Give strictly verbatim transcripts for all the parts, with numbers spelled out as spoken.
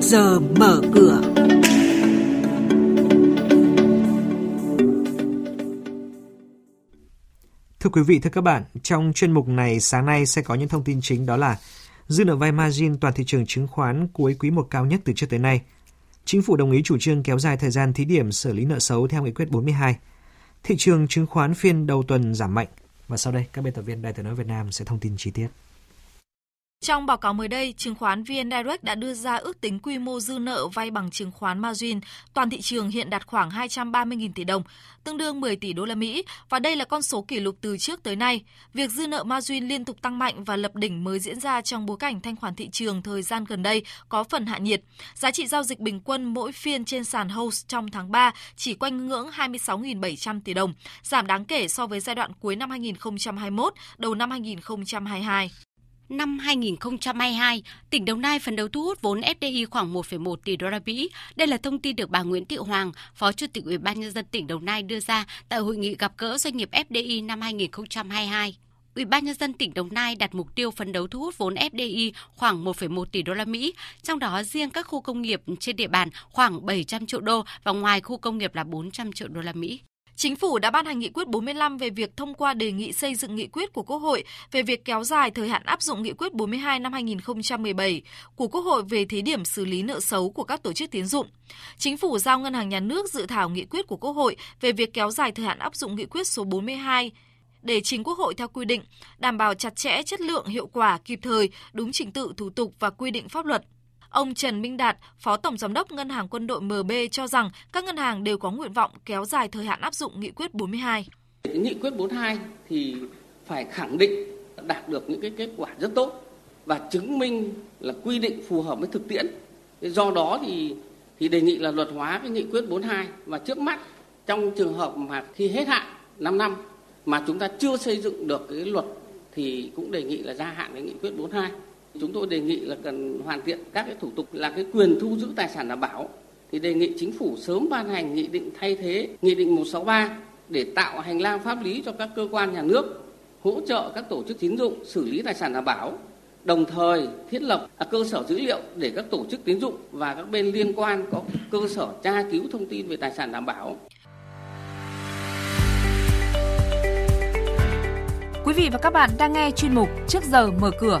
giờ mở cửa. Thưa quý vị, thưa các bạn, trong chuyên mục này sáng nay sẽ có những thông tin chính, đó là dư nợ vay margin toàn thị trường chứng khoán cuối quý một cao nhất từ trước tới nay. Chính phủ đồng ý chủ trương kéo dài thời gian thí điểm xử lý nợ xấu theo nghị quyết bốn mươi hai. Thị trường chứng khoán phiên đầu tuần giảm mạnh. Và sau đây, các biên tập viên Đài Tiếng nói Việt Nam sẽ thông tin chi tiết. Trong báo cáo mới đây, chứng khoán vê en Direct đã đưa ra ước tính quy mô dư nợ vay bằng chứng khoán margin toàn thị trường hiện đạt khoảng hai trăm ba mươi nghìn tỷ đồng, tương đương mười tỷ đô la Mỹ, và đây là con số kỷ lục từ trước tới nay. Việc dư nợ margin liên tục tăng mạnh và lập đỉnh mới diễn ra trong bối cảnh thanh khoản thị trường thời gian gần đây có phần hạ nhiệt. Giá trị giao dịch bình quân mỗi phiên trên sàn HOSE trong tháng ba chỉ quanh ngưỡng hai mươi sáu nghìn bảy trăm tỷ đồng, giảm đáng kể so với giai đoạn cuối năm hai nghìn không trăm hai mươi mốt, đầu năm hai nghìn không trăm hai mươi hai. Năm hai nghìn không trăm hai mươi hai, tỉnh Đồng Nai phấn đấu thu hút vốn ép đê i khoảng một phẩy một tỷ đô la Mỹ. Đây là thông tin được bà Nguyễn Thị Hoàng, Phó Chủ tịch Ủy ban nhân dân tỉnh Đồng Nai đưa ra tại hội nghị gặp gỡ doanh nghiệp ép đê i năm hai nghìn không trăm hai mươi hai. Ủy ban nhân dân tỉnh Đồng Nai đặt mục tiêu phấn đấu thu hút vốn ép đê i khoảng một phẩy một tỷ đô la Mỹ, trong đó riêng các khu công nghiệp trên địa bàn khoảng bảy trăm triệu đô và ngoài khu công nghiệp là bốn trăm triệu đô la Mỹ. Chính phủ đã ban hành nghị quyết bốn mươi lăm về việc thông qua đề nghị xây dựng nghị quyết của Quốc hội về việc kéo dài thời hạn áp dụng nghị quyết bốn mươi hai năm hai nghìn không trăm mười bảy của Quốc hội về thí điểm xử lý nợ xấu của các tổ chức tín dụng. Chính phủ giao Ngân hàng Nhà nước dự thảo nghị quyết của Quốc hội về việc kéo dài thời hạn áp dụng nghị quyết số bốn mươi hai để trình Quốc hội theo quy định, đảm bảo chặt chẽ, chất lượng, hiệu quả, kịp thời, đúng trình tự, thủ tục và quy định pháp luật. Ông Trần Minh Đạt, Phó Tổng Giám đốc Ngân hàng Quân đội em bê cho rằng các ngân hàng đều có nguyện vọng kéo dài thời hạn áp dụng nghị quyết bốn mươi hai. Nghị quyết bốn mươi hai thì phải khẳng định đạt được những cái kết quả rất tốt và chứng minh là quy định phù hợp với thực tiễn. Do đó thì, thì đề nghị là luật hóa cái nghị quyết bốn mươi hai, và trước mắt trong trường hợp mà khi hết hạn năm năm mà chúng ta chưa xây dựng được cái luật thì cũng đề nghị là gia hạn cái nghị quyết bốn mươi hai. Chúng tôi đề nghị là cần hoàn thiện các cái thủ tục là cái quyền thu giữ tài sản đảm bảo, thì đề nghị chính phủ sớm ban hành nghị định thay thế nghị định một trăm sáu mươi ba để tạo hành lang pháp lý cho các cơ quan nhà nước hỗ trợ các tổ chức tín dụng xử lý tài sản đảm bảo, đồng thời thiết lập cơ sở dữ liệu để các tổ chức tín dụng và các bên liên quan có cơ sở tra cứu thông tin về tài sản đảm bảo. Quý vị và các bạn đang nghe chuyên mục Trước giờ mở cửa.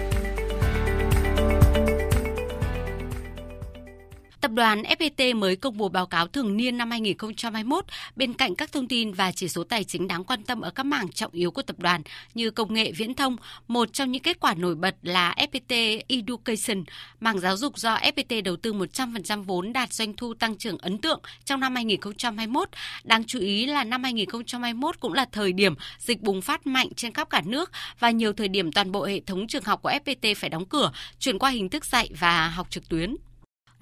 Tập đoàn ép pê tê mới công bố báo cáo thường niên năm hai nghìn không trăm hai mươi mốt. Bên cạnh các thông tin và chỉ số tài chính đáng quan tâm ở các mảng trọng yếu của tập đoàn như công nghệ, viễn thông, một trong những kết quả nổi bật là ép pê tê Education, mảng giáo dục do ép pê tê đầu tư một trăm phần trăm vốn, đạt doanh thu tăng trưởng ấn tượng trong năm hai nghìn không trăm hai mươi mốt. Đáng chú ý là năm hai nghìn không trăm hai mươi mốt cũng là thời điểm dịch bùng phát mạnh trên khắp cả nước và nhiều thời điểm toàn bộ hệ thống trường học của ép pê tê phải đóng cửa, chuyển qua hình thức dạy và học trực tuyến.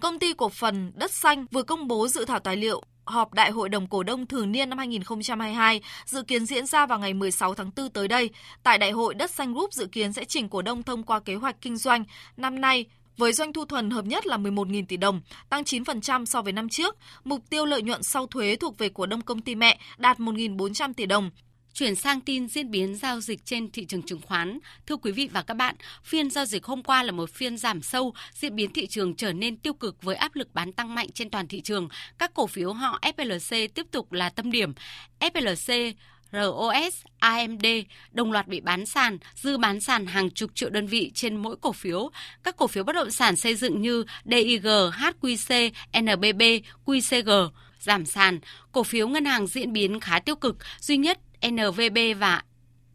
Công ty cổ phần Đất Xanh vừa công bố dự thảo tài liệu họp Đại hội đồng cổ đông thường niên năm hai nghìn không trăm hai mươi hai, dự kiến diễn ra vào ngày mười sáu tháng tư tới đây. Tại đại hội, Đất Xanh Group dự kiến sẽ trình cổ đông thông qua kế hoạch kinh doanh năm nay với doanh thu thuần hợp nhất là mười một nghìn tỷ đồng, tăng chín phần trăm so với năm trước. Mục tiêu lợi nhuận sau thuế thuộc về cổ đông công ty mẹ đạt một nghìn bốn trăm tỷ đồng. Chuyển sang tin diễn biến giao dịch trên thị trường chứng khoán. Thưa quý vị và các bạn, phiên giao dịch hôm qua là một phiên giảm sâu, diễn biến thị trường trở nên tiêu cực với áp lực bán tăng mạnh trên toàn thị trường. Các cổ phiếu họ ép lờ xê tiếp tục là tâm điểm. ép lờ xê, rờ o ét, a em đê đồng loạt bị bán sàn, dư bán sàn hàng chục triệu đơn vị trên mỗi cổ phiếu. Các cổ phiếu bất động sản xây dựng như đê i giê, hát quy xê, en bê bê, quy xê giê giảm sàn. Cổ phiếu ngân hàng diễn biến khá tiêu cực, duy nhất en vê bê và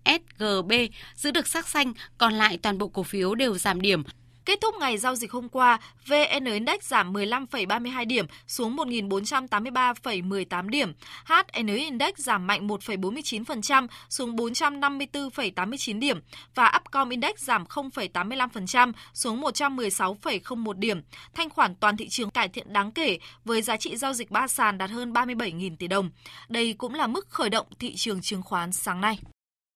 ét giê bê giữ được sắc xanh, còn lại toàn bộ cổ phiếu đều giảm điểm. Kết thúc ngày giao dịch hôm qua, vê en Index giảm mười lăm phẩy ba mươi hai điểm xuống một nghìn bốn trăm tám mươi ba phẩy mười tám điểm. hát en Index giảm mạnh một phẩy bốn mươi chín phần trăm xuống bốn trăm năm mươi tư phẩy tám mươi chín điểm. Và Upcom Index giảm không phẩy tám mươi lăm phần trăm xuống một trăm mười sáu phẩy không một điểm. Thanh khoản toàn thị trường cải thiện đáng kể với giá trị giao dịch ba sàn đạt hơn ba mươi bảy nghìn tỷ đồng. Đây cũng là mức khởi động thị trường chứng khoán sáng nay.